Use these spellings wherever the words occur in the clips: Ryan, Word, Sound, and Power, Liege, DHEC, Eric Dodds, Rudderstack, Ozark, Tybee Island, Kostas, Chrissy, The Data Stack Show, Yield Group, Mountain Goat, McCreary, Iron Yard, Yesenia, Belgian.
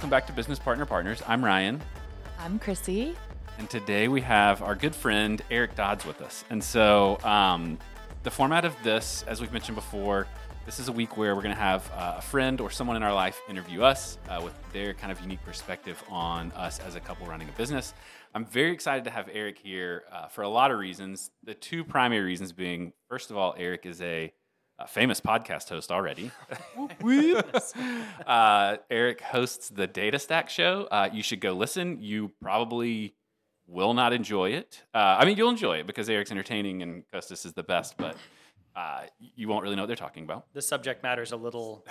Welcome back to Business Partner Partners. I'm Ryan. I'm Chrissy. And today we have our good friend Eric Dodds with us. And so the format of this, as we've mentioned before, this is a week where we're going to have a friend or someone in our life interview us with their kind of unique perspective on us as a couple running a business. I'm very excited to have Eric here for a lot of reasons. The two primary reasons being, first of all, Eric is a famous podcast host already. Eric hosts The Data Stack Show. You should go listen. You probably will not enjoy it. I mean, you'll enjoy it because Eric's entertaining and Kostas is the best, but... you won't really know what they're talking about. The subject matter is a little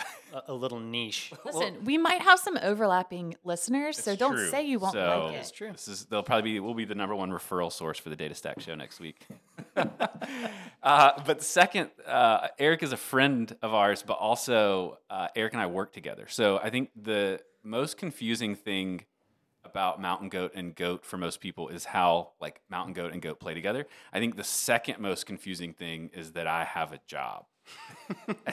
niche. Listen, well, we might have some overlapping listeners, so don't say you won't like it. It's true. We'll be the number one referral source for the Data Stack Show next week. But second, Eric is a friend of ours, but also Eric and I work together. So I think the most confusing thing about Mountain Goat and Goat for most people is how like Mountain Goat and Goat play together. I think the second most confusing thing is that I have a job.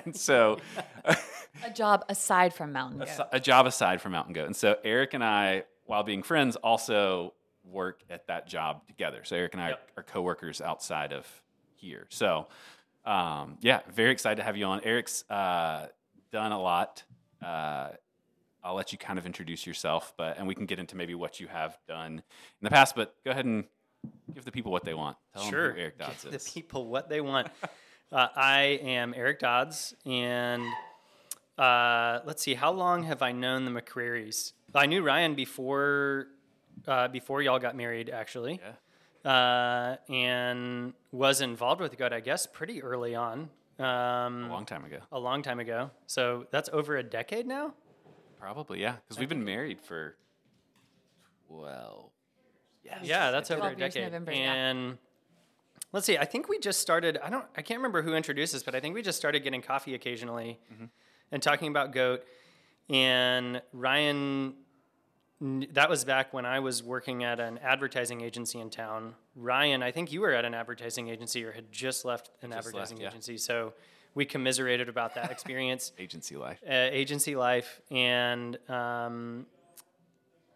And so a job aside from Mountain Goat. A job aside from Mountain Goat. And so Eric and I, while being friends, also work at that job together. So Eric and I are coworkers outside of here. So very excited to have you on. Eric's done a lot. I'll let you kind of introduce yourself, and we can get into maybe what you have done in the past, but go ahead and give the people what they want. Tell them who Eric Dodds is. The people what they want. I am Eric Dodds, and let's see, how long have I known the McCrearys? I knew Ryan before y'all got married, actually, and was involved with Goat, I guess, pretty early on. A long time ago. So that's over a decade now? Probably, yeah, because we've been married for 12 years. Yeah, that's over a decade. November, and let's see, I think we just started, I can't remember who introduced us, but I think we just started getting coffee occasionally and talking about Goat. And Ryan, that was back when I was working at an advertising agency in town. Ryan, I think you were at an advertising agency or had just left agency, so... We commiserated about that experience. Agency life. And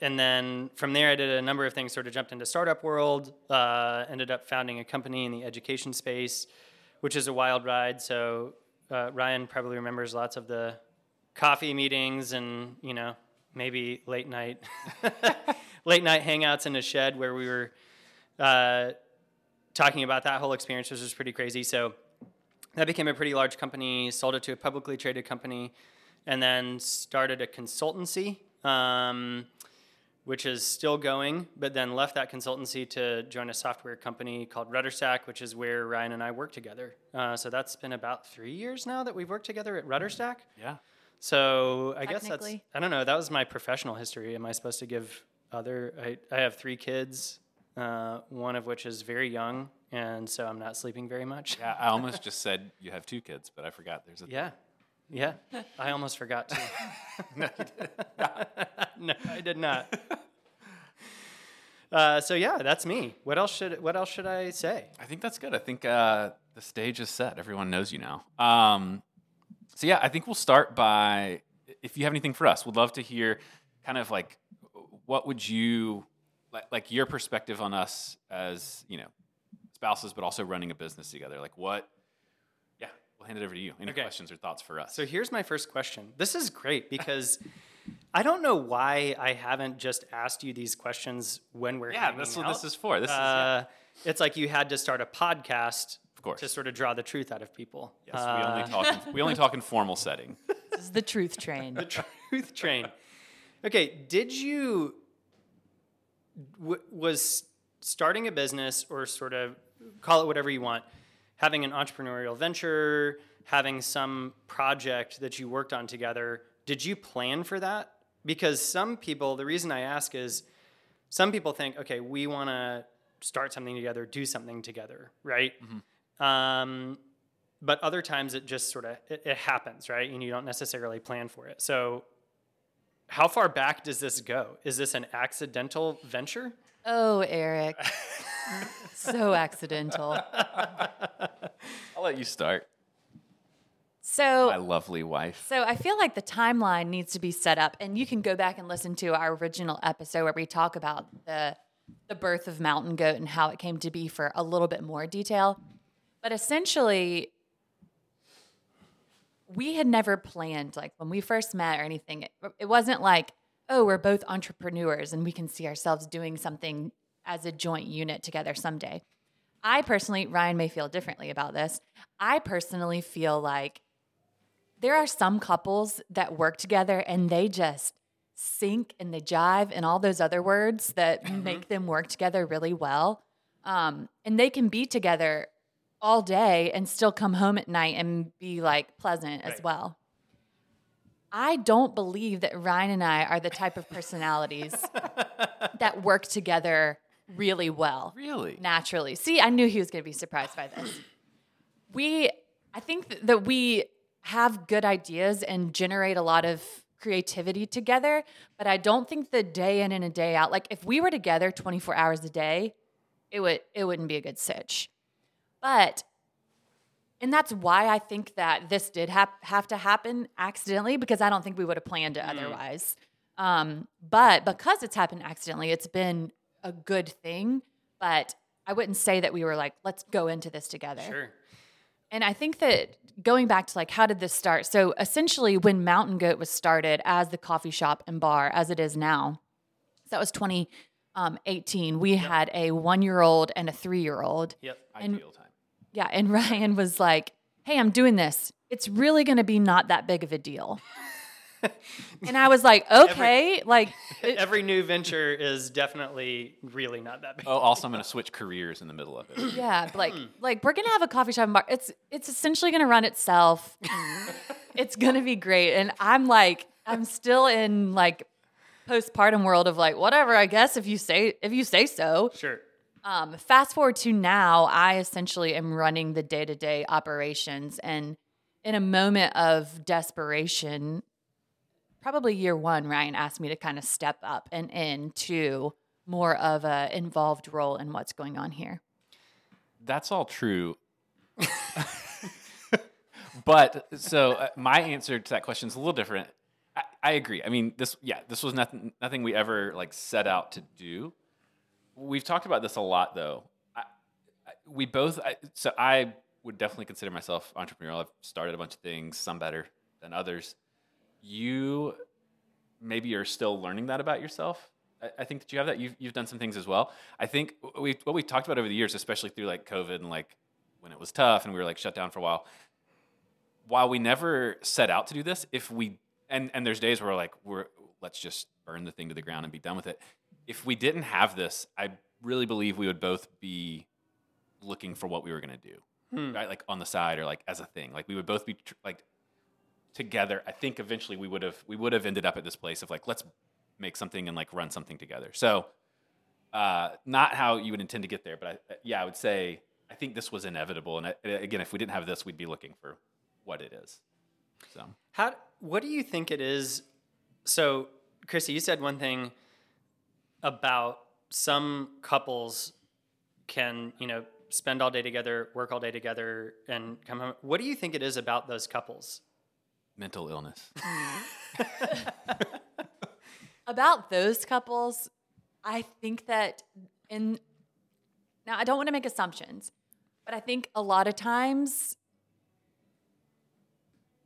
then from there, I did a number of things, sort of jumped into startup world, ended up founding a company in the education space, which is a wild ride. So Ryan probably remembers lots of the coffee meetings and, maybe late night hangouts in a shed where we were talking about that whole experience, which was pretty crazy. So that became a pretty large company, sold it to a publicly traded company, and then started a consultancy, which is still going, but then left that consultancy to join a software company called Rudderstack, which is where Ryan and I work together. So that's been about 3 years now that we've worked together at Rudderstack. Yeah. So I guess that's, I don't know, that was my professional history. Am I supposed to give I have 3 kids, one of which is very young. And so I'm not sleeping very much. Yeah, I almost just said you have 2 kids, but I forgot there's a... Yeah, I almost forgot too. No, you did not. No, I did not. So yeah, that's me. What else should I say? I think that's good. I think the stage is set. Everyone knows you now. So yeah, I think we'll start by, if you have anything for us, we'd love to hear kind of like, what would you, like your perspective on us as, spouses, but also running a business together. Like what? Yeah, we'll hand it over to you. Any questions or thoughts for us? So here's my first question. This is great because I don't know why I haven't just asked you these questions when we're hanging out. Yeah, that's what this is for. It's like you had to start a podcast, of course, to sort of draw the truth out of people. Yes, we only talk in formal setting. This is the truth train. The truth train. Okay, did you was starting a business or sort of call it whatever you want, having an entrepreneurial venture, having some project that you worked on together, did you plan for that? Because some people, the reason I ask is some people think, okay, we want to start something together, do something together, right? Mm-hmm. But other times it just sort of, it happens, right? And you don't necessarily plan for it. So how far back does this go? Is this an accidental venture? Oh, Eric. So accidental. I'll let you start. So my lovely wife. So I feel like the timeline needs to be set up, and you can go back and listen to our original episode where we talk about the birth of Mountain Goat and how it came to be for a little bit more detail. But essentially, we had never planned, like when we first met or anything, it wasn't like, oh, we're both entrepreneurs and we can see ourselves doing something as a joint unit together someday. I personally, Ryan may feel differently about this. I personally feel like there are some couples that work together and they just sync and they jive and all those other words that make them work together really well. And they can be together all day and still come home at night and be like pleasant as well. I don't believe that Ryan and I are the type of personalities that work together really well. Really? Naturally. See, I knew he was going to be surprised by this. I think that we have good ideas and generate a lot of creativity together, but I don't think the day in and a day out, like if we were together 24 hours a day, it wouldn't be a good sitch. And that's why I think that this did have to happen accidentally, because I don't think we would have planned it otherwise. But because it's happened accidentally, it's been a good thing, but I wouldn't say that we were like, let's go into this together. Sure. And I think that going back to like, how did this start? So essentially when Mountain Goat was started as the coffee shop and bar as it is now, so that was 2018. We had a 1-year-old and a 3-year-old. Yep. Ideal time. Yeah. And Ryan was like, hey, I'm doing this. It's really going to be not that big of a deal. And I was like, okay. Every new venture is definitely really not that big. Oh, also I'm going to switch careers in the middle of it. Yeah, like we're going to have a coffee shop and bar. It's essentially going to run itself. It's going to be great. And I'm still in like postpartum world of like, whatever, I guess if you say so. Sure. Fast forward to now, I essentially am running the day-to-day operations, and in a moment of desperation, probably year one, Ryan asked me to kind of step up and into more of an involved role in what's going on here. That's all true. But so my answer to that question is a little different. I agree. I mean, this was nothing we ever like set out to do. We've talked about this a lot though. I would definitely consider myself entrepreneurial. I've started a bunch of things, some better than others. You maybe are still learning that about yourself. I think that you have that. You've done some things as well. I think what we've talked about over the years, especially through like COVID and like when it was tough and we were like shut down for a while. While we never set out to do this, if we and there's days where let's just burn the thing to the ground and be done with it. If we didn't have this, I really believe we would both be looking for what we were going to do, right? Like on the side or like as a thing. Like we would both be together, I think eventually we would have ended up at this place of like, let's make something and like run something together. So not how you would intend to get there, but I would say, I think this was inevitable. And again, if we didn't have this, we'd be looking for what it is. So what do you think it is? So Chrissy, you said one thing about some couples can, spend all day together, work all day together and come home. What do you think it is about those couples? Mental illness. About those couples, I think that now I don't want to make assumptions, but I think a lot of times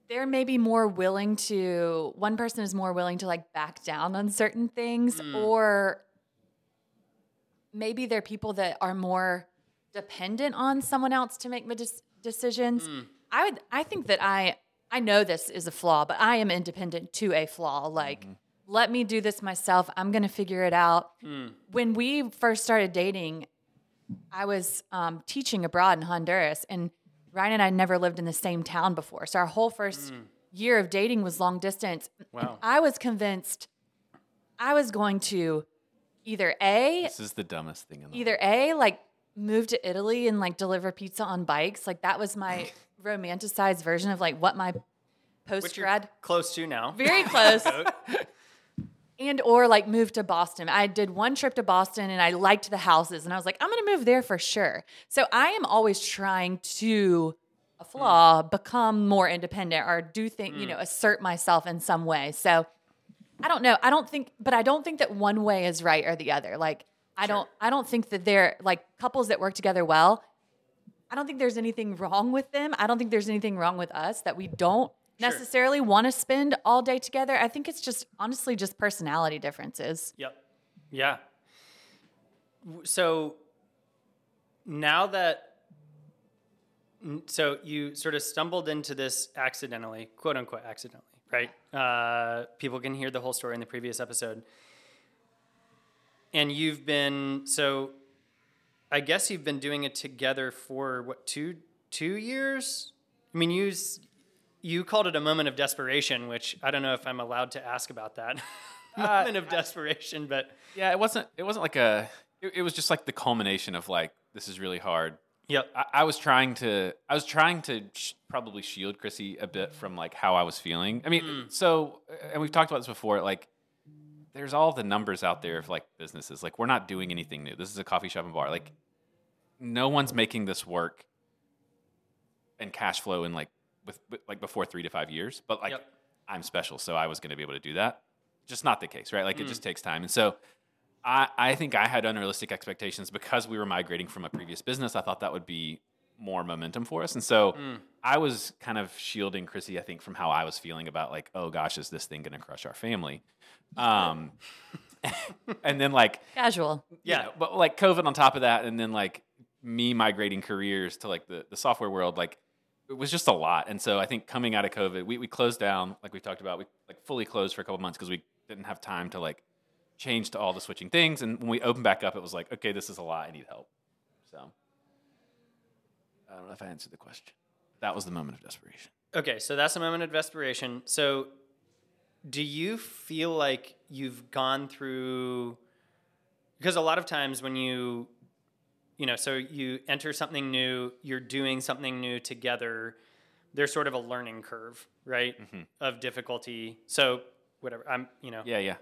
they're maybe more willing to, one person is more willing to like back down on certain things, or maybe they're people that are more dependent on someone else to make decisions. I know this is a flaw, but I am independent to a flaw. Like, let me do this myself. I'm going to figure it out. When we first started dating, I was teaching abroad in Honduras, and Ryan and I never lived in the same town before. So our whole first year of dating was long distance. Wow. I was convinced I was going to either A... This is the dumbest thing in the world. Either A, like, move to Italy and, like, deliver pizza on bikes. Like, that was my... romanticized version of like what my post-grad close to now, very close, and or like move to Boston. I did one trip to Boston and I liked the houses and I was like, I'm going to move there for sure. So I am always trying to a flaw, become more independent or do things, you know, assert myself in some way. So I don't know. I don't think that one way is right or the other. Like, I don't think that they're like couples that work together well. I don't think there's anything wrong with them. I don't think there's anything wrong with us that we don't necessarily want to spend all day together. I think it's just honestly just personality differences. Yep. Yeah. So now that, so you sort of stumbled into this accidentally, quote unquote, accidentally, right? People can hear the whole story in the previous episode. And you've been, so I guess you've been doing it together for what, two years? I mean, you called it a moment of desperation, which I don't know if I'm allowed to ask about that. Moment of desperation, but yeah, it wasn't like a, it was just like the culmination of like, this is really hard. Yep. I was trying to probably shield Chrissy a bit from like how I was feeling. I mean, so, and we've talked about this before, like, there's all the numbers out there of like businesses. Like, we're not doing anything new. This is a coffee shop and bar. Like, no one's making this work and cash flow in like with like before 3 to 5 years. But like, yep. I'm special, so I was going to be able to do that. Just not the case, right? Like, it just takes time. And so, I think I had unrealistic expectations because we were migrating from a previous business. I thought that would be more momentum for us. And so, I was kind of shielding Chrissy, I think, from how I was feeling about like, oh gosh, is this thing going to crush our family? And then like casual, yeah, but like COVID on top of that, and then like me migrating careers to like the software world, like it was just a lot. And so I think coming out of COVID, we closed down, like we talked about, we like fully closed for a couple months because we didn't have time to like change to all the switching things. And when we opened back up, it was like, okay, this is a lot. I need help. So I don't know if I answered the question. That was the moment of desperation. Okay, so that's the moment of desperation. So. Do you feel like you've gone through, because a lot of times when you know, so you enter something new, you're doing something new together, there's sort of a learning curve, right? Mm-hmm. Of difficulty. So whatever, I'm, you know. Yeah.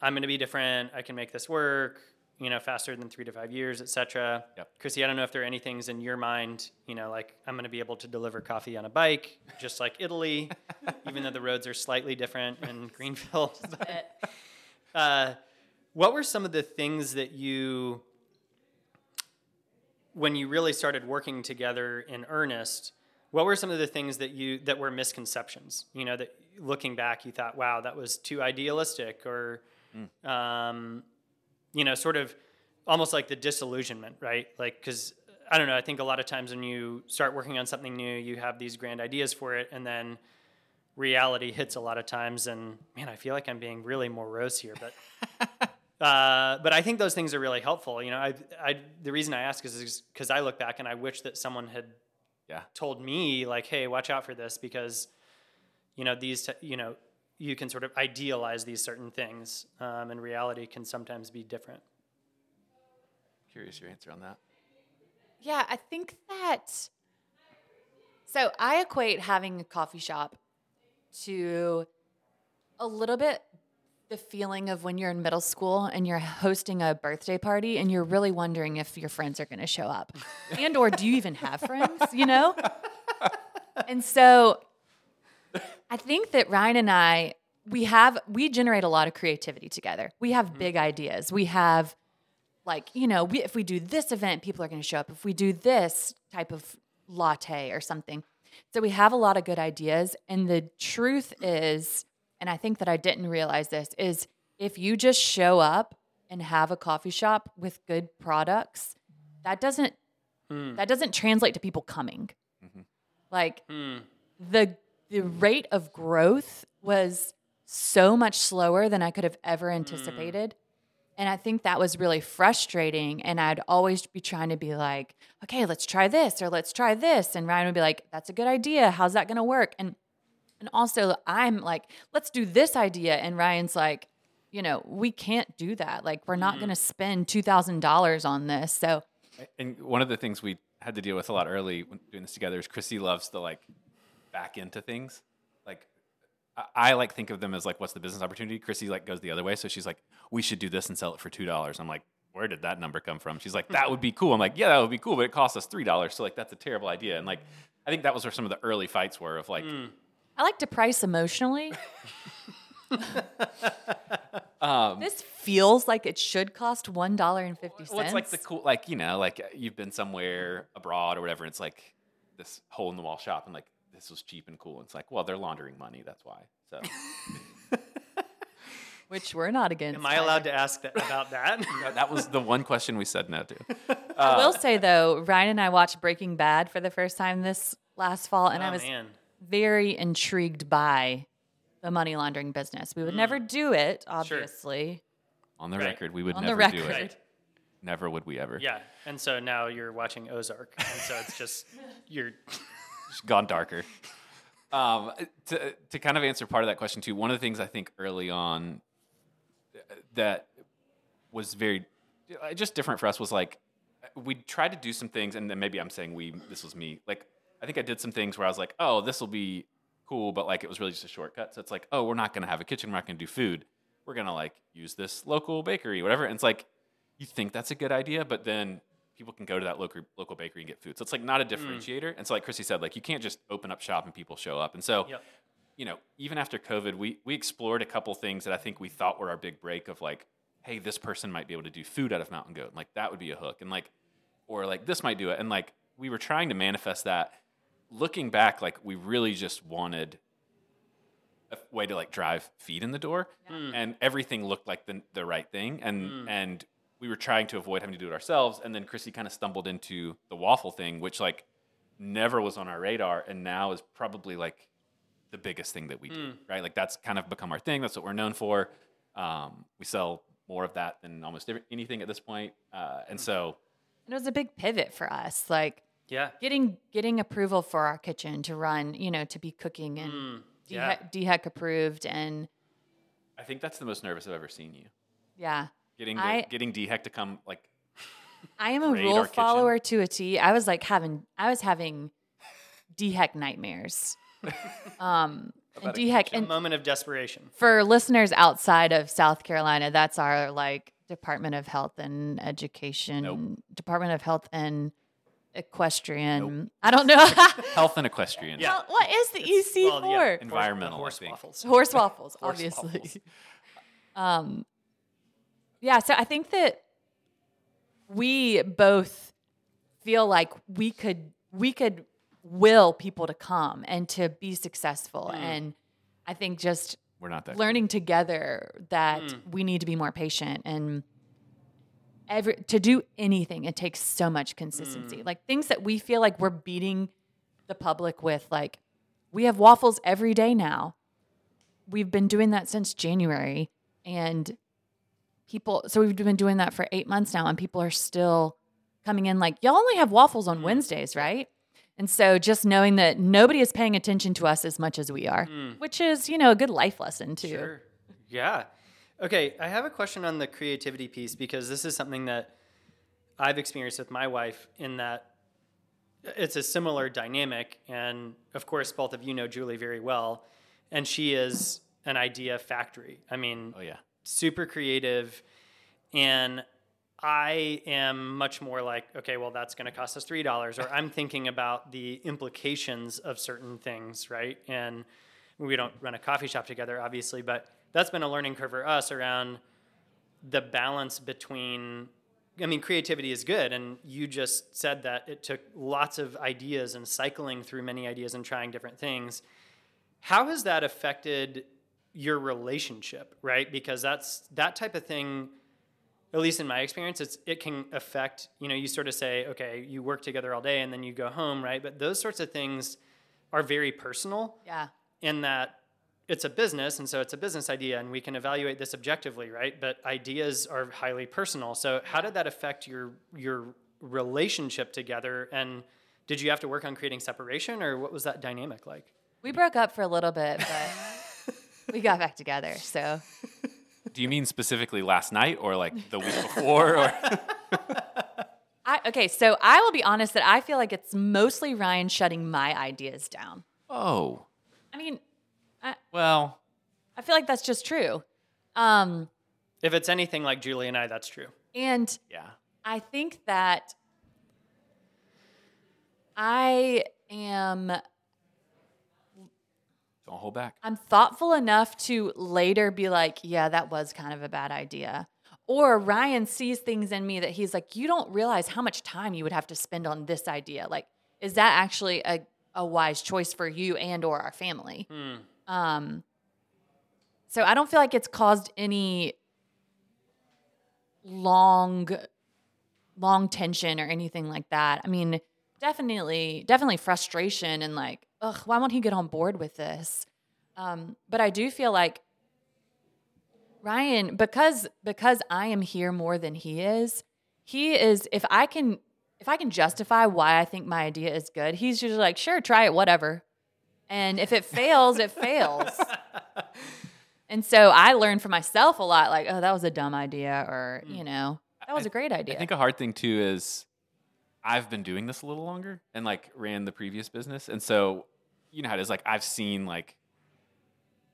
I'm going to be different. I can make this work, you know, faster than 3 to 5 years, et cetera. Yep. Chrissy, I don't know if there are any things in your mind, you know, like I'm going to be able to deliver coffee on a bike, just like Italy, even though the roads are slightly different in Greenville. But, what were some of the things that you, when you really started working together in earnest, what were some of the things that were misconceptions, you know, that looking back, you thought, wow, that was too idealistic or, you know, sort of almost like the disillusionment, right? Like, because, I don't know, I think a lot of times when you start working on something new, you have these grand ideas for it, and then reality hits a lot of times, and, man, I feel like I'm being really morose here, but I think those things are really helpful. You know, the reason I ask is because I look back, and I wish that someone had told me, like, hey, watch out for this, because, you know, you can sort of idealize these certain things, and reality can sometimes be different. Curious your answer on that. Yeah, I think that... So I equate having a coffee shop to a little bit the feeling of when you're in middle school and you're hosting a birthday party and you're really wondering if your friends are going to show up. And or do you even have friends, you know? And so... I think that Ryan and I, we generate a lot of creativity together. We have big ideas. We have like, you know, if we do this event, people are going to show up. If we do this type of latte or something. So we have a lot of good ideas. And the truth is, and I think that I didn't realize this, is if you just show up and have a coffee shop with good products, that doesn't translate to people coming. Mm-hmm. Like The rate of growth was so much slower than I could have ever anticipated. And I think that was really frustrating. And I'd always be trying to be like, okay, let's try this or let's try this. And Ryan would be like, that's a good idea. How's that going to work? And also I'm like, let's do this idea. And Ryan's like, you know, we can't do that. Like, we're not going to spend $2,000 on this. So, and one of the things we had to deal with a lot early when doing this together is Chrissy loves the like, back into things. Like I like think of them as like, what's the business opportunity? Chrissy like goes the other way. So she's like, we should do this and sell it for $2. I'm like, where did that number come from? She's like, that would be cool. I'm like, yeah, that would be cool, but it costs us $3. So like, that's a terrible idea. And like, I think that was where some of the early fights were of like... I like to price emotionally. This feels like it should cost $1.50. Well, it's like the cool, like, you know, like you've been somewhere abroad or whatever, and it's like this hole in the wall shop, and like this was cheap and cool. And it's like, well, they're laundering money, that's why. So, which we're not against. Am I allowed to ask about that? No, that was the one question we said no to. I will say though, Ryan and I watched Breaking Bad for the first time this last fall, and I was very intrigued by the money laundering business. We would never do it, obviously. Sure. On the record, we would never do it. Right. Never would we ever. Yeah, and so now you're watching Ozark, and so it's just, you're... It's gone darker. To kind of answer part of that question, too, one of the things I think early on that was very, just different for us was like, we tried to do some things, and then maybe I'm saying we, this was me, like, I think I did some things where I was like, oh, this will be cool, but like it was really just a shortcut. So it's like, oh, we're not going to have a kitchen. We're not going to do food. We're going to like use this local bakery, whatever. And it's like, you think that's a good idea, but then people can go to that local bakery and get food. So it's like not a differentiator. And so like Chrissy said, like you can't just open up shop and people show up. And so, you know, even after COVID, we explored a couple things that I think we thought were our big break of like, hey, this person might be able to do food out of Mountain Goat. And like, that would be a hook. And like, or like this might do it. And like, we were trying to manifest that. Looking back, like we really just wanted a way to like drive feet in the door, and everything looked like the right thing, and we were trying to avoid having to do it ourselves. And then Chrissy kind of stumbled into the waffle thing, which like never was on our radar, and now is probably like the biggest thing that we do, right? Like that's kind of become our thing. That's what we're known for. We sell more of that than almost anything at this point, and so. And it was a big pivot for us, like. Yeah, getting approval for our kitchen to run, you know, to be cooking and DHEC approved, and I think that's the most nervous I've ever seen you. Yeah, getting DHEC to come like. I am a rule follower to a T. I was like having DHEC nightmares. And DHEC and a moment of desperation for listeners outside of South Carolina. That's our like Department of Health and Education, Department of Health and Equestrian. Nope. I don't know. Health and equestrian. Yeah. Well, what is the EC for? Yeah, environmental. Horse waffles. Horse waffles, obviously. Waffles. Yeah, so I think that we both feel like we could will people to come and to be successful. And I think just we're not that learning together that we need to be more patient and to do anything, it takes so much consistency. Like things that we feel like we're beating the public with, like we have waffles every day now. We've been doing that since January, and so we've been doing that for 8 months now, and people are still coming in like, y'all only have waffles on Wednesdays, right? And so just knowing that nobody is paying attention to us as much as we are, which is, you know, a good life lesson too. Sure. Yeah. Okay, I have a question on the creativity piece, because this is something that I've experienced with my wife, in that it's a similar dynamic. And of course, both of you know Julie very well, and she is an idea factory. I mean, super creative. And I am much more like, okay, well, that's going to cost us $3, or I'm thinking about the implications of certain things, right? And we don't run a coffee shop together, obviously, but that's been a learning curve for us around the balance between, I mean, creativity is good. And you just said that it took lots of ideas and cycling through many ideas and trying different things. How has that affected your relationship, right? Because that type of thing, at least in my experience, it can affect, you know, you sort of say, okay, you work together all day and then you go home, right? But those sorts of things are very personal. Yeah. In that, it's a business, and so it's a business idea, and we can evaluate this objectively, right? But ideas are highly personal. So how did that affect your relationship together? And did you have to work on creating separation, or what was that dynamic like? We broke up for a little bit, but we got back together, so. Do you mean specifically last night or like the week before? Or Okay, so I will be honest that I feel like it's mostly Ryan shutting my ideas down. Oh. I mean... Well, I feel like that's just true. If it's anything like Julie and I, that's true. And I think that I am... Don't hold back. I'm thoughtful enough to later be like, yeah, that was kind of a bad idea. Or Ryan sees things in me that he's like, you don't realize how much time you would have to spend on this idea. Like, is that actually a wise choice for you and or our family? So I don't feel like it's caused any long tension or anything like that. I mean, definitely frustration and like, ugh, why won't he get on board with this? But I do feel like Ryan, because I am here more than he is, if I can justify why I think my idea is good, he's usually like, sure, try it, whatever. And if it fails, it fails. And so I learned for myself a lot, like, oh, that was a dumb idea, or, you know, that was a great idea. I think a hard thing, too, is I've been doing this a little longer and, like, ran the previous business. And so, you know how it is, like, I've seen, like,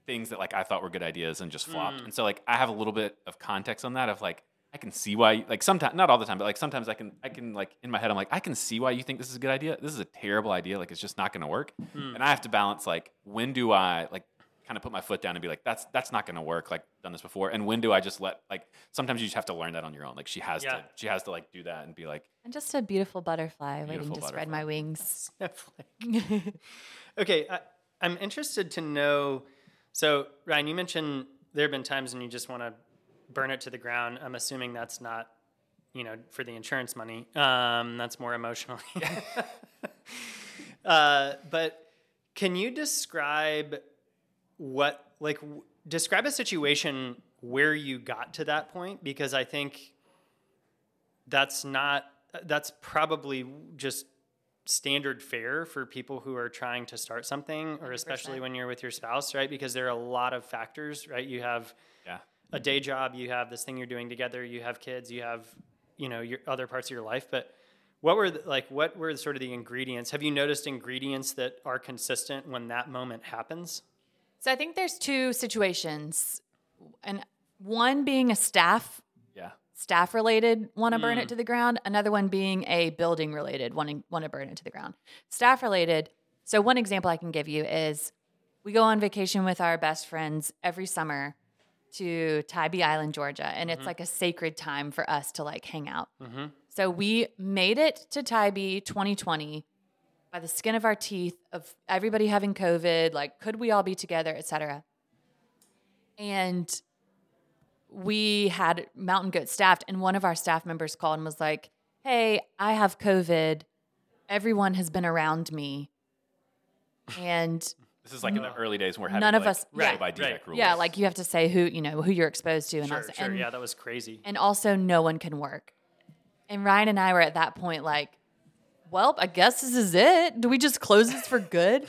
things that, like, I thought were good ideas and just flopped. And so, like, I have a little bit of context on that of, like, I can see why, like, sometimes, not all the time, but, like, sometimes I can like, in my head, I'm like, I can see why you think this is a good idea. This is a terrible idea. Like, it's just not going to work. And I have to balance, like, when do I, like, kind of put my foot down and be like, that's not going to work. Like, done this before. And when do I just let, like, sometimes you just have to learn that on your own. Like, she has to like do that and be like, I'm just a beautiful butterfly waiting to spread my wings. Okay. I'm interested to know. So Ryan, you mentioned there have been times when you just want to burn it to the ground. I'm assuming that's not, you know, for the insurance money. That's more emotional. But can you describe describe a situation where you got to that point? Because I think that's probably just standard fare for people who are trying to start something, or especially 100%. When you're with your spouse, right? Because there are a lot of factors, right? You have a day job, you have this thing you're doing together, you have kids, you have, you know, your other parts of your life. But what were sort of the ingredients? Have you noticed ingredients that are consistent when that moment happens? So I think there's two situations, and one being a staff related, want to burn it to the ground. Another one being a building related, want to burn it to the ground. Staff related. So one example I can give you is we go on vacation with our best friends every summer to Tybee Island, Georgia. And it's like a sacred time for us to like hang out. So we made it to Tybee 2020. By the skin of our teeth, of everybody having COVID, like, could we all be together, et cetera? And we had Mountain Goat staffed, and one of our staff members called and was like, hey, I have COVID. Everyone has been around me. And this is like in the early days when we're having none of us by DHEC rules. Yeah, like you have to say who you're exposed to. And that was crazy. And also no one can work. And Ryan and I were at that point like, well, I guess this is it. Do we just close this for good?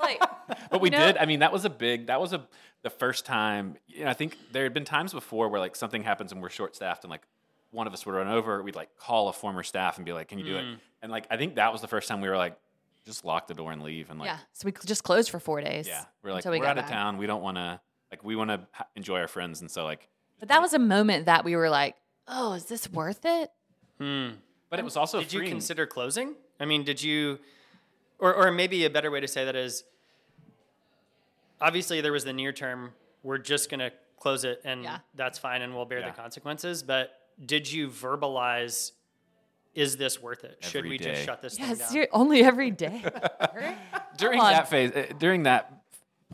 Like, but we did. I mean, that was the first time. You know, I think there had been times before where like something happens and we're short staffed and like one of us would run over. We'd like call a former staff and be like, "Can you do it?" And like I think that was the first time we were like, just lock the door and leave. And like, yeah, so we just closed for 4 days. Yeah, we're like we're out of town. We don't want to like we want to enjoy our friends, and so like. But that was a moment that we were like, "Oh, is this worth it?" But it was also freeing. Did you consider closing? I mean, did you, or maybe a better way to say that is, obviously there was the near term, we're just going to close it and that's fine and we'll bear the consequences. But did you verbalize, is this worth it? Every should we day. Just shut this thing down? Yes, only every day. During that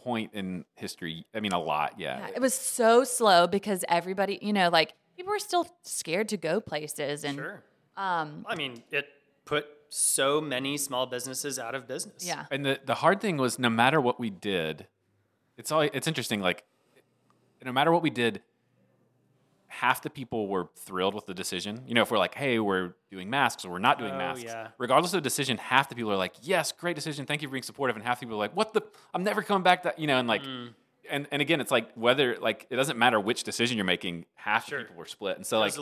point in history, I mean, a lot, It was so slow because everybody, you know, like people were still scared to go places. And I mean, it put so many small businesses out of business. Yeah. And the hard thing was no matter what we did, it's interesting, like no matter what we did, half the people were thrilled with the decision. You know, if we're like, hey, we're doing masks or we're not doing masks, regardless of the decision, half the people are like, yes, great decision. Thank you for being supportive. And half the people are like, what the, I'm never coming back that, you know, and like, and again, it's like whether like it doesn't matter which decision you're making, half the people were split. And so like,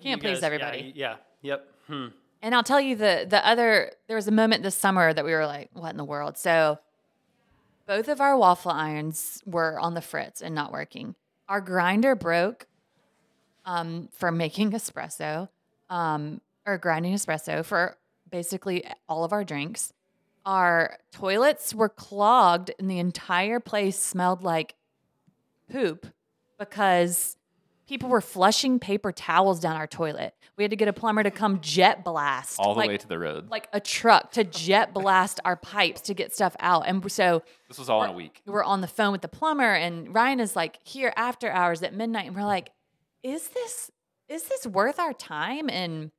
can't please everybody. And I'll tell you the other, there was a moment this summer that we were like, what in the world? So both of our waffle irons were on the fritz and not working. Our grinder broke from making espresso, or grinding espresso for basically all of our drinks. Our toilets were clogged and the entire place smelled like poop because people were flushing paper towels down our toilet. We had to get a plumber to come jet blast. All the way to the road. Like a truck to jet blast our pipes to get stuff out. And so... This was all in a week. We're on the phone with the plumber and Ryan is like, here after hours at midnight. And we're like, is this worth our time? And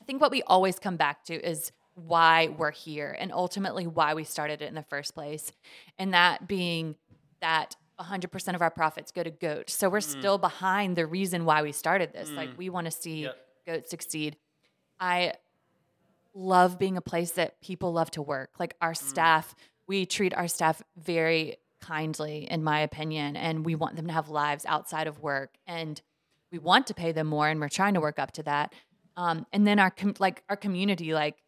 I think what we always come back to is why we're here and ultimately why we started it in the first place. And that being that 100% of our profits go to goat. So we're still behind the reason why we started this. Like we want to see goat succeed. I love being a place that people love to work. Like our staff, we treat our staff very kindly, in my opinion, and we want them to have lives outside of work and we want to pay them more. And we're trying to work up to that. And then our community, like,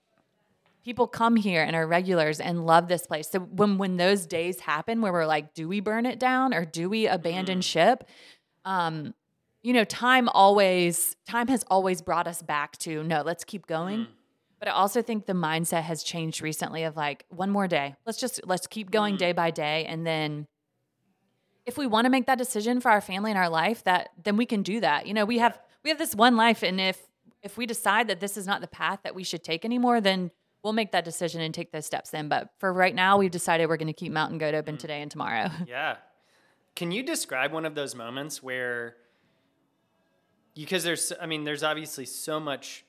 people come here and are regulars and love this place. So when those days happen where we're like, do we burn it down or do we abandon ship? Time has always brought us back to, no, let's keep going. But I also think the mindset has changed recently of like, one more day. Let's keep going day by day. And then if we want to make that decision for our family and our life, then we can do that. You know, we have this one life. And if we decide that this is not the path that we should take anymore, then we'll make that decision and take those steps then. But for right now, we've decided we're going to keep Mountain Goat open today and tomorrow. Yeah. Can you describe one of those moments where, because there's obviously so much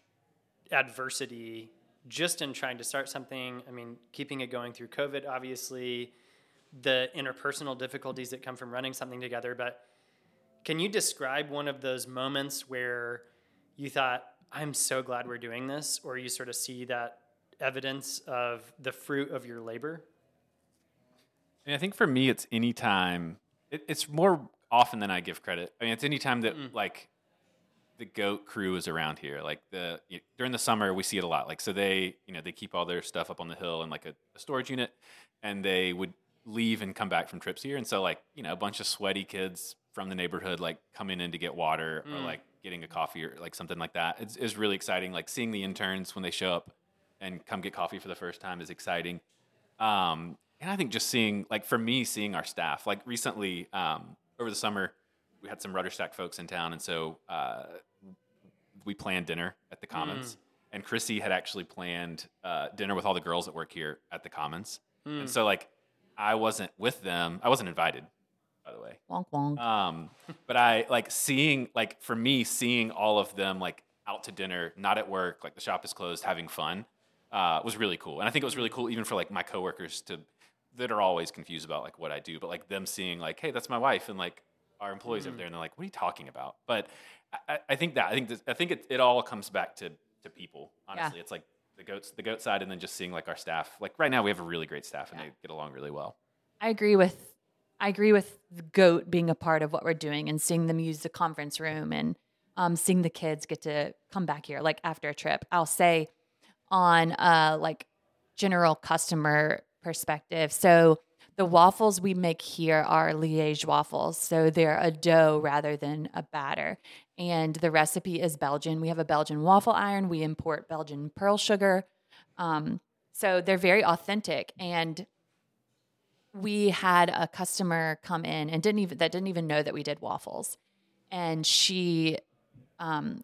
adversity just in trying to start something. I mean, keeping it going through COVID, obviously, the interpersonal difficulties that come from running something together. But can you describe one of those moments where you thought, I'm so glad we're doing this, or you sort of see that evidence of the fruit of your labor? And I think for me, it's any time. It's more often than I give credit. I mean, it's any time that like the goat crew is around here. Like during the summer, we see it a lot. Like so, they keep all their stuff up on the hill in like a storage unit, and they would leave and come back from trips here. And so like a bunch of sweaty kids from the neighborhood like coming in to get water or like getting a coffee or like something like that. It's really exciting. Like seeing the interns when they show up and come get coffee for the first time is exciting. And I think just seeing our staff, like recently over the summer, we had some Rudderstack folks in town. And so we planned dinner at the Commons and Chrissy had actually planned dinner with all the girls that work here at the Commons. And so like, I wasn't with them. I wasn't invited, by the way. Wonk, wonk. But I seeing all of them like out to dinner, not at work, like the shop is closed, having fun, was really cool. And I think it was really cool even for like my coworkers that are always confused about like what I do, but like them seeing like, hey, that's my wife, and like our employees over there, and they're like, what are you talking about? But I think it all comes back to people. Honestly, yeah. It's like the goat side, and then just seeing like our staff. Like right now, we have a really great staff, and they get along really well. I agree with the goat being a part of what we're doing, and seeing them use the conference room and seeing the kids get to come back here, like after a trip. I'll say on like general customer perspective. So the waffles we make here are Liege waffles. So they're a dough rather than a batter. And the recipe is Belgian. We have a Belgian waffle iron. We import Belgian pearl sugar. So they're very authentic. And we had a customer come in and didn't even know that we did waffles. And she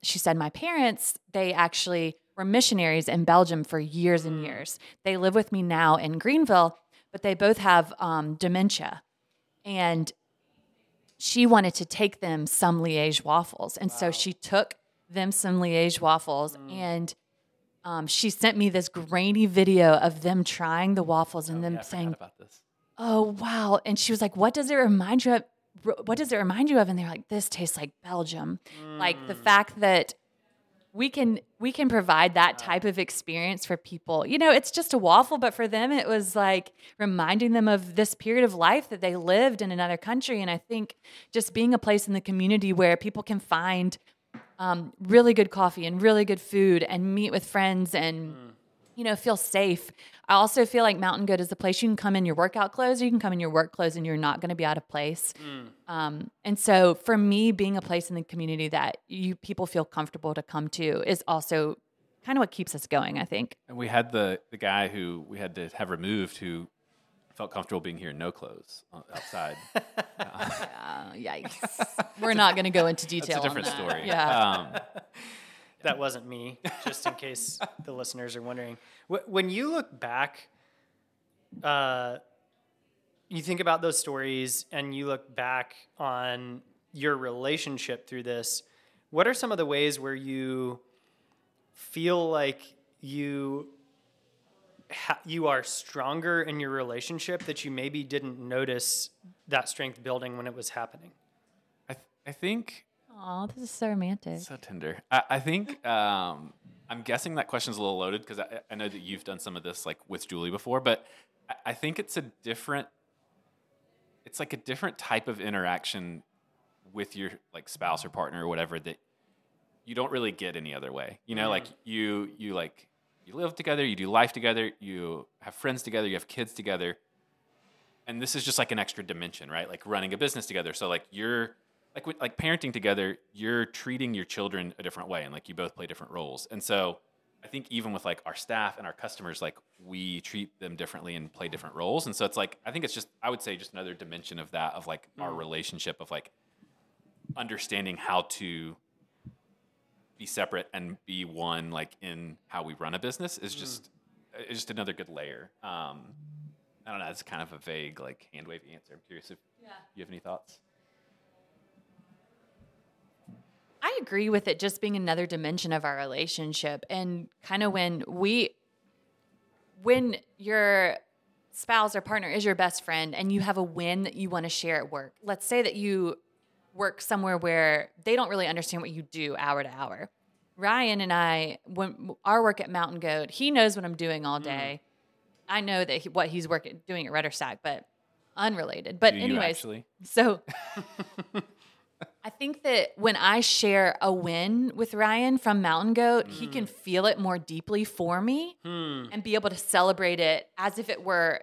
said, my parents, they actually were missionaries in Belgium for years and years. They live with me now in Greenville, but they both have dementia. And she wanted to take them some Liege waffles. And so she took them some Liege waffles and she sent me this grainy video of them trying the waffles and them saying, oh, wow. And she was like, what does it remind you of? What does it remind you of? And they're like, this tastes like Belgium. Like the fact that we can provide that type of experience for people. You know, it's just a waffle, but for them, it was like reminding them of this period of life that they lived in another country. And I think just being a place in the community where people can find really good coffee and really good food and meet with friends and feel safe. I also feel like Mountain Goat is the place you can come in your workout clothes or you can come in your work clothes and you're not going to be out of place. And so for me, being a place in the community that people feel comfortable to come to is also kind of what keeps us going, I think. And we had the guy who we had to have removed who felt comfortable being here in no clothes outside. Yikes. We're not going to go into detail. It's a different story. Yeah. That wasn't me, just in case the listeners are wondering. When you look back, you think about those stories and you look back on your relationship through this, what are some of the ways where you feel like you are stronger in your relationship that you maybe didn't notice that strength building when it was happening? I think... Aw, this is so romantic. So tender. I think, I'm guessing that question's a little loaded because I know that you've done some of this like with Julie before, but I think it's like a different type of interaction with your like spouse or partner or whatever that you don't really get any other way. You know, mm-hmm. like you like you live together, you do life together, you have friends together, you have kids together. And this is just like an extra dimension, right? Like running a business together. So like you're like parenting together, you're treating your children a different way and like you both play different roles. And so I think even with like our staff and our customers, like we treat them differently and play different roles. And so it's like, I think it's just, I would say just another dimension of that, of like our relationship of like understanding how to be separate and be one, like in how we run a business is just, it's just another good layer. I don't know. It's kind of a vague, like hand wavy answer. I'm curious if you have any thoughts. I agree with it just being another dimension of our relationship. And kind of when your spouse or partner is your best friend and you have a win that you want to share at work, let's say that you work somewhere where they don't really understand what you do hour to hour. Ryan and I, when our work at Mountain Goat, he knows what I'm doing all day. Mm. I know that what he's doing at Rudderstack, but unrelated. But anyways, so... I think that when I share a win with Ryan from Mountain Goat, he can feel it more deeply for me and be able to celebrate it as if it were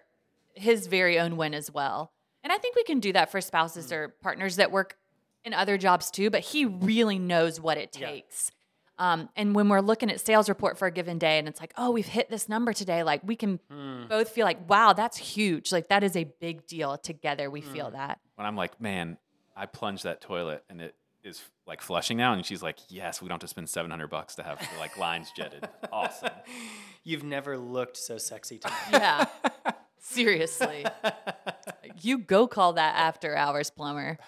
his very own win as well. And I think we can do that for spouses or partners that work in other jobs too, but he really knows what it takes. Yeah. And when we're looking at sales report for a given day and it's like, oh, we've hit this number today. Like we can both feel like, wow, that's huge. Like that is a big deal. Together we feel that. When I'm like, man, I plunged that toilet and it is like flushing now. And she's like, yes, we don't have to spend $700 to have the, like lines jetted. Awesome. You've never looked so sexy to me. Yeah. Seriously. You go call that after hours plumber.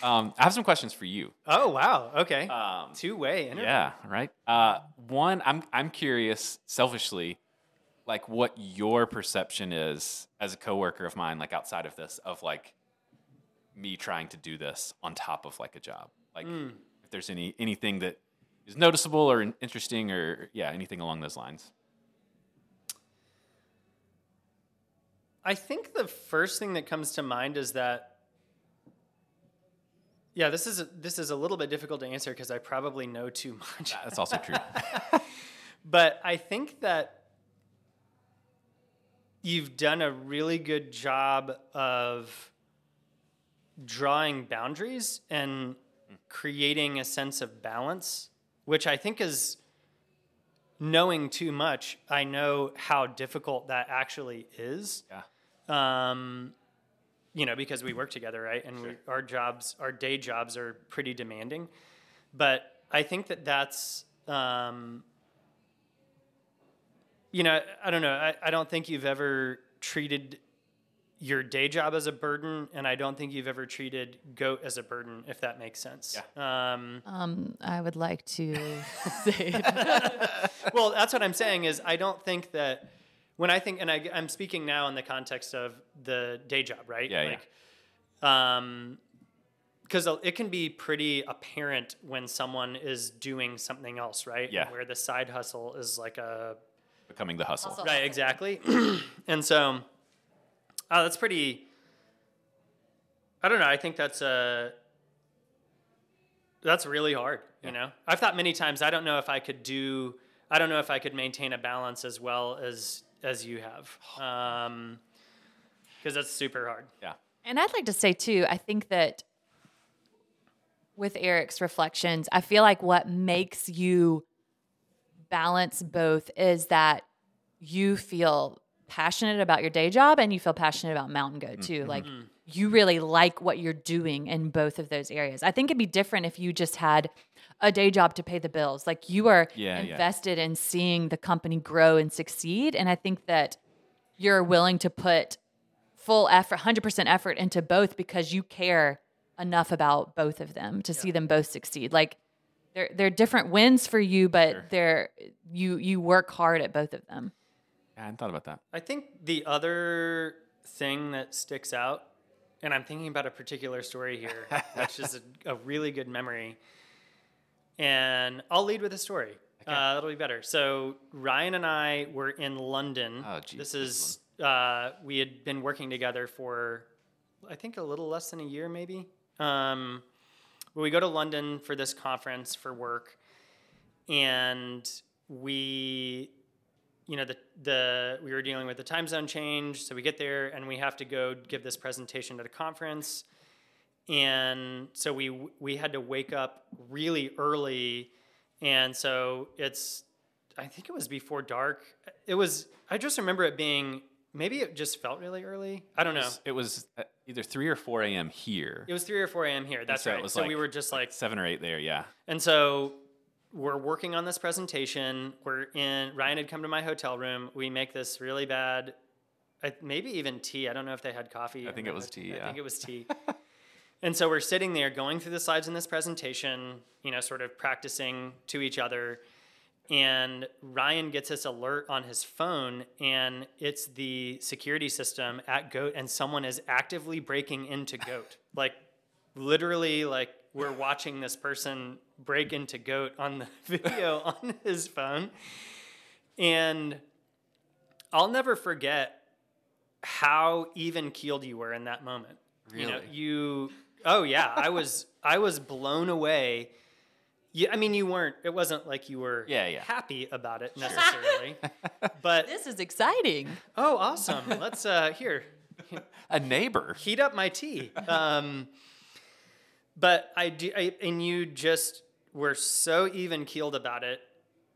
I have some questions for you. Oh, wow. Okay. Two-way interview. Yeah. Right. One, I'm curious selfishly, like what your perception is as a coworker of mine, like outside of this, of like, me trying to do this on top of like a job, like if there's anything that is noticeable or interesting or anything along those lines. I think the first thing that comes to mind is that, this is a little bit difficult to answer because I probably know too much. That's also true. But I think that you've done a really good job of drawing boundaries and creating a sense of balance, which I think is knowing too much. I know how difficult that actually is. Yeah. Because we work together, right? And sure. Our day jobs are pretty demanding, but I think that that's, I don't know. I don't think you've ever treated your day job as a burden, and I don't think you've ever treated Goat as a burden, if that makes sense. Yeah. I would like to say that. Well, that's what I'm saying is I don't think that when I think, and I'm speaking now in the context of the day job, right? Yeah, like, yeah. Because it can be pretty apparent when someone is doing something else, right? Yeah. Where the side hustle is like becoming the hustle. Right, exactly. And so... Oh, that's pretty, I don't know. I think that's really hard. Yeah. You know, I've thought many times, I don't know if I could maintain a balance as well as you have. Cause that's super hard. Yeah. And I'd like to say too, I think that with Eric's reflections, I feel like what makes you balance both is that you feel passionate about your day job and you feel passionate about Mountain Goat too. Mm-hmm. Like you really like what you're doing in both of those areas. I think it'd be different if you just had a day job to pay the bills. Like you are invested in seeing the company grow and succeed. And I think that you're willing to put full effort, 100% effort into both because you care enough about both of them to see them both succeed. Like they're different wins for you, but you work hard at both of them. Yeah, I hadn't thought about that. I think the other thing that sticks out, and I'm thinking about a particular story here, which is a really good memory. And I'll lead with a story. Okay. That'll be better. So Ryan and I were in London. Oh, geez. This is, we had been working together for, I think, a little less than a year, maybe. We go to London for this conference for work. And we, you know, we were dealing with the time zone change. So we get there and we have to go give this presentation at a conference. And so we had to wake up really early, and so I think it was before dark. I just remember it being, maybe it just felt really early. I don't know. It was either 3 or 4 a.m. here. It was 3 or 4 a.m. here, that's right. So we were just like 7 or 8 there, yeah. And so we're working on this presentation. Ryan had come to my hotel room. We make this really bad, maybe even tea. I don't know if they had coffee. I think it was tea, yeah. I think it was tea. And so we're sitting there going through the slides in this presentation, you know, sort of practicing to each other. And Ryan gets this alert on his phone, and it's the security system at Goat, and someone is actively breaking into Goat. Like, literally, like, we're watching this person break into Goat on the video on his phone. And I'll never forget how even-keeled you were in that moment. Really? You know, oh yeah, I was blown away. Yeah, I mean, it wasn't like you were happy about it necessarily, but this is exciting. Oh, awesome. Let's, here. A neighbor. Heat up my tea. But and you just were so even keeled about it.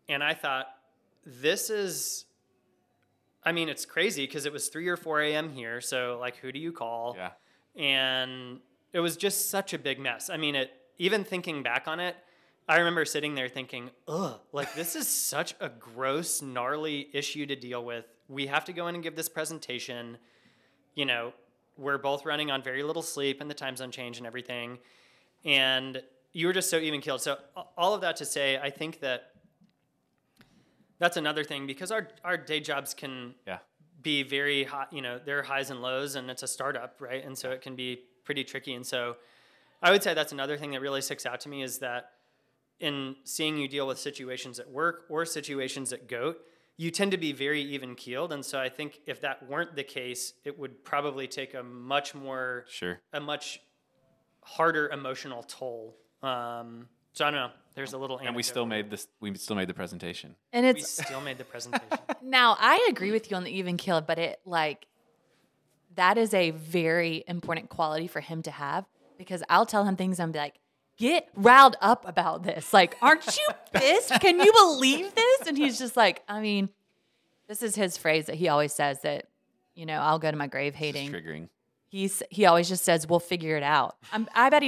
And I thought, it's crazy because it was 3 or 4 a.m. here. So like, who do you call? Yeah. And it was just such a big mess. I mean, even thinking back on it, I remember sitting there thinking, like this is such a gross, gnarly issue to deal with. We have to go in and give this presentation. You know, we're both running on very little sleep and the time zone change and everything. And you were just so even-keeled. So all of that to say, I think that's another thing, because our day jobs can... Yeah. be very hot, you know, there are highs and lows, and it's a startup, right? And so it can be pretty tricky. And so I would say that's another thing that really sticks out to me, is that in seeing you deal with situations at work or situations at Goat, you tend to be very even-keeled. And so I think if that weren't the case, it would probably take a much harder emotional toll. So I don't know. There's a little anecdote. And we still made the presentation. And we still made the presentation. Now, I agree with you on the even keel, but it that is a very important quality for him to have, because I'll tell him things and I'm like, get riled up about this. Like, aren't you pissed? Can you believe this? And he's just like, I mean, this is his phrase that he always says, that, you know, I'll go to my grave hating. This is triggering. He always just says, we'll figure it out. I bet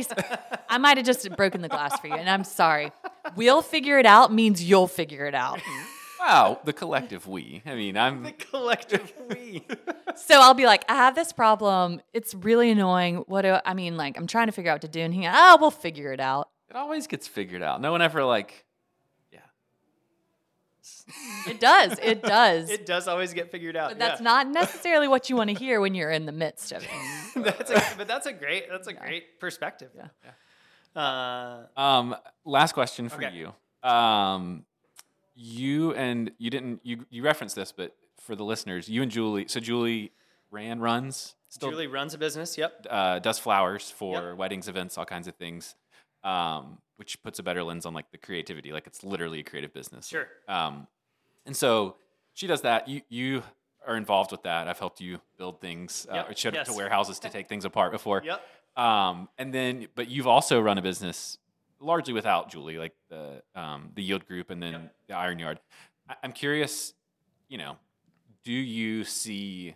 I might have just broken the glass for you, and I'm sorry. We'll figure it out means you'll figure it out. Wow, the collective we. I mean, I'm... The collective we. So I'll be like, I have this problem. It's really annoying. I'm trying to figure out what to do, and we'll figure it out. It always gets figured out. No one ever It does. It does always get figured out. But that's not necessarily what you want to hear when you're in the midst of it. That's a great perspective. Yeah. Last question for you. You referenced this, but for the listeners, you and Julie. So Julie runs a business. Yep. Does flowers for weddings, events, all kinds of things. Which puts a better lens on the creativity. It's literally a creative business. Sure. And so she does that. You are involved with that. I've helped you build things. It showed up to warehouses to take things apart before. Yep. And then, but you've also run a business largely without Julie, like the Yield Group and then the Iron Yard. I'm curious, you know, do you see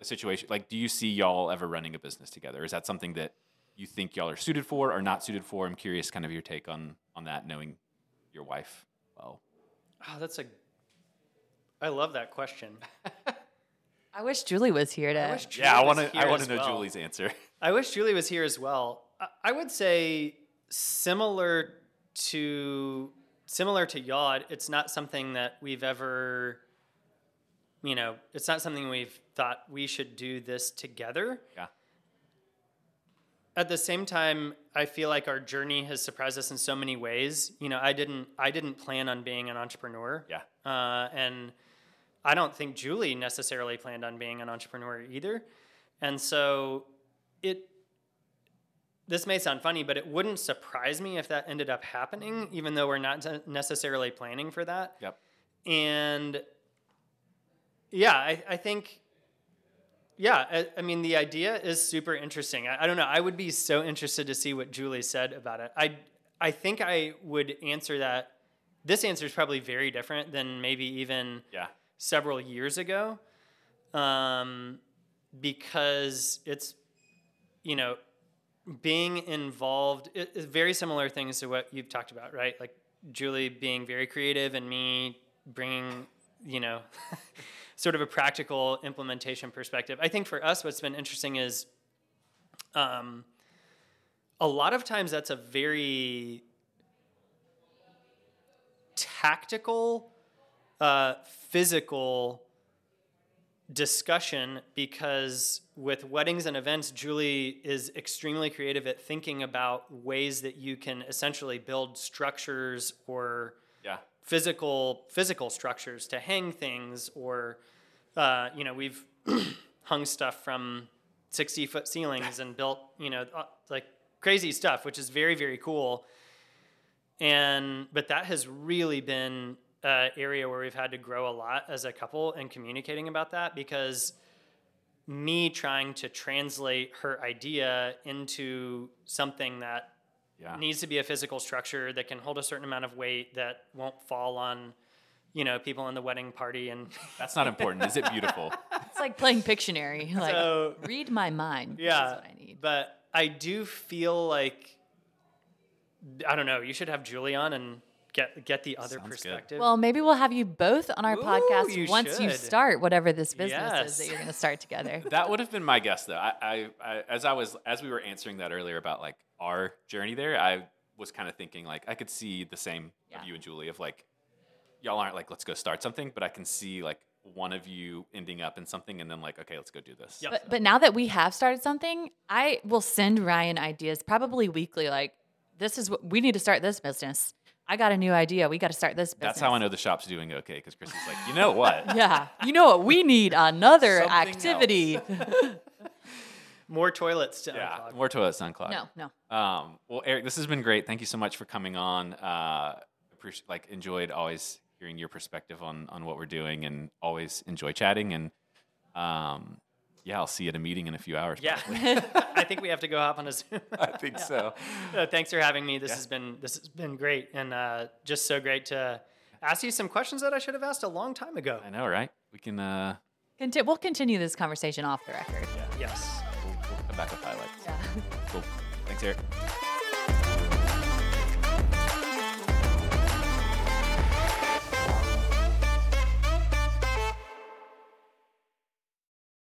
a situation, like, do you see y'all ever running a business together? Is that something that you think y'all are suited for or not suited for? I'm curious kind of your take on that, knowing your wife well. Oh, I love that question. I wish Julie was here to. I want to know well. Julie's answer. I wish Julie was here as well. I would say similar to Yod, it's not something that we've ever, you know, it's not something we've thought we should do this together. Yeah. At the same time, I feel like our journey has surprised us in so many ways. You know, I didn't plan on being an entrepreneur. Yeah. And I don't think Julie necessarily planned on being an entrepreneur either. And so this may sound funny, but it wouldn't surprise me if that ended up happening, even though we're not necessarily planning for that. Yep. And yeah, I think, yeah, I mean, the idea is super interesting. I don't know. I would be so interested to see what Julie said about it. I think I would answer that. This answer is probably very different than maybe even several years ago, because it's, you know, being involved is very similar things to what you've talked about, right? Like Julie being very creative and me bringing, you know, sort of a practical implementation perspective. I think for us, what's been interesting is a lot of times that's a very tactical, physical discussion, because with weddings and events, Julie is extremely creative at thinking about ways that you can essentially build structures or physical structures to hang things, or you know, we've hung stuff from 60-foot ceilings and built, you know, like crazy stuff, which is very, very cool. But that has really been an area where we've had to grow a lot as a couple and communicating about that, because me trying to translate her idea into something that needs to be a physical structure that can hold a certain amount of weight that won't fall on, you know, people in the wedding party. And that's not important. Is it beautiful? It's like playing Pictionary. Like, so, read my mind. Yeah. That's what I need. But I do feel like, I don't know, you should have Julie on and get the other Sounds perspective. Good. Well, maybe we'll have you both on our podcast once you start whatever this business is that you're going to start together. That would have been my guess, though. As we were answering that earlier about like our journey there, I was kind of thinking like I could see the same of you and Julie, of like y'all aren't like, let's go start something, but I can see like one of you ending up in something and then like, okay, let's go do this. Yep. But now that we have started something, I will send Ryan ideas probably weekly, like, this is what we need to start, this business. I got a new idea. We got to start this business. That's how I know the shop's doing okay, because Chrissy's like, you know what? You know what? We need another activity. More toilets to unclog. More toilets to unclog. No. Well, Eric, this has been great. Thank you so much for coming on. Enjoyed always hearing your perspective on what we're doing, and always enjoy chatting. And I'll see you at a meeting in a few hours. Yeah. I think we have to go hop on a Zoom. I think so. Thanks for having me. This has been great. And just so great to ask you some questions that I should have asked a long time ago. I know, right? We can... we'll continue this conversation off the record. Yeah. Yes. We'll come back with highlights. Yeah. Cool. Thanks, Eric.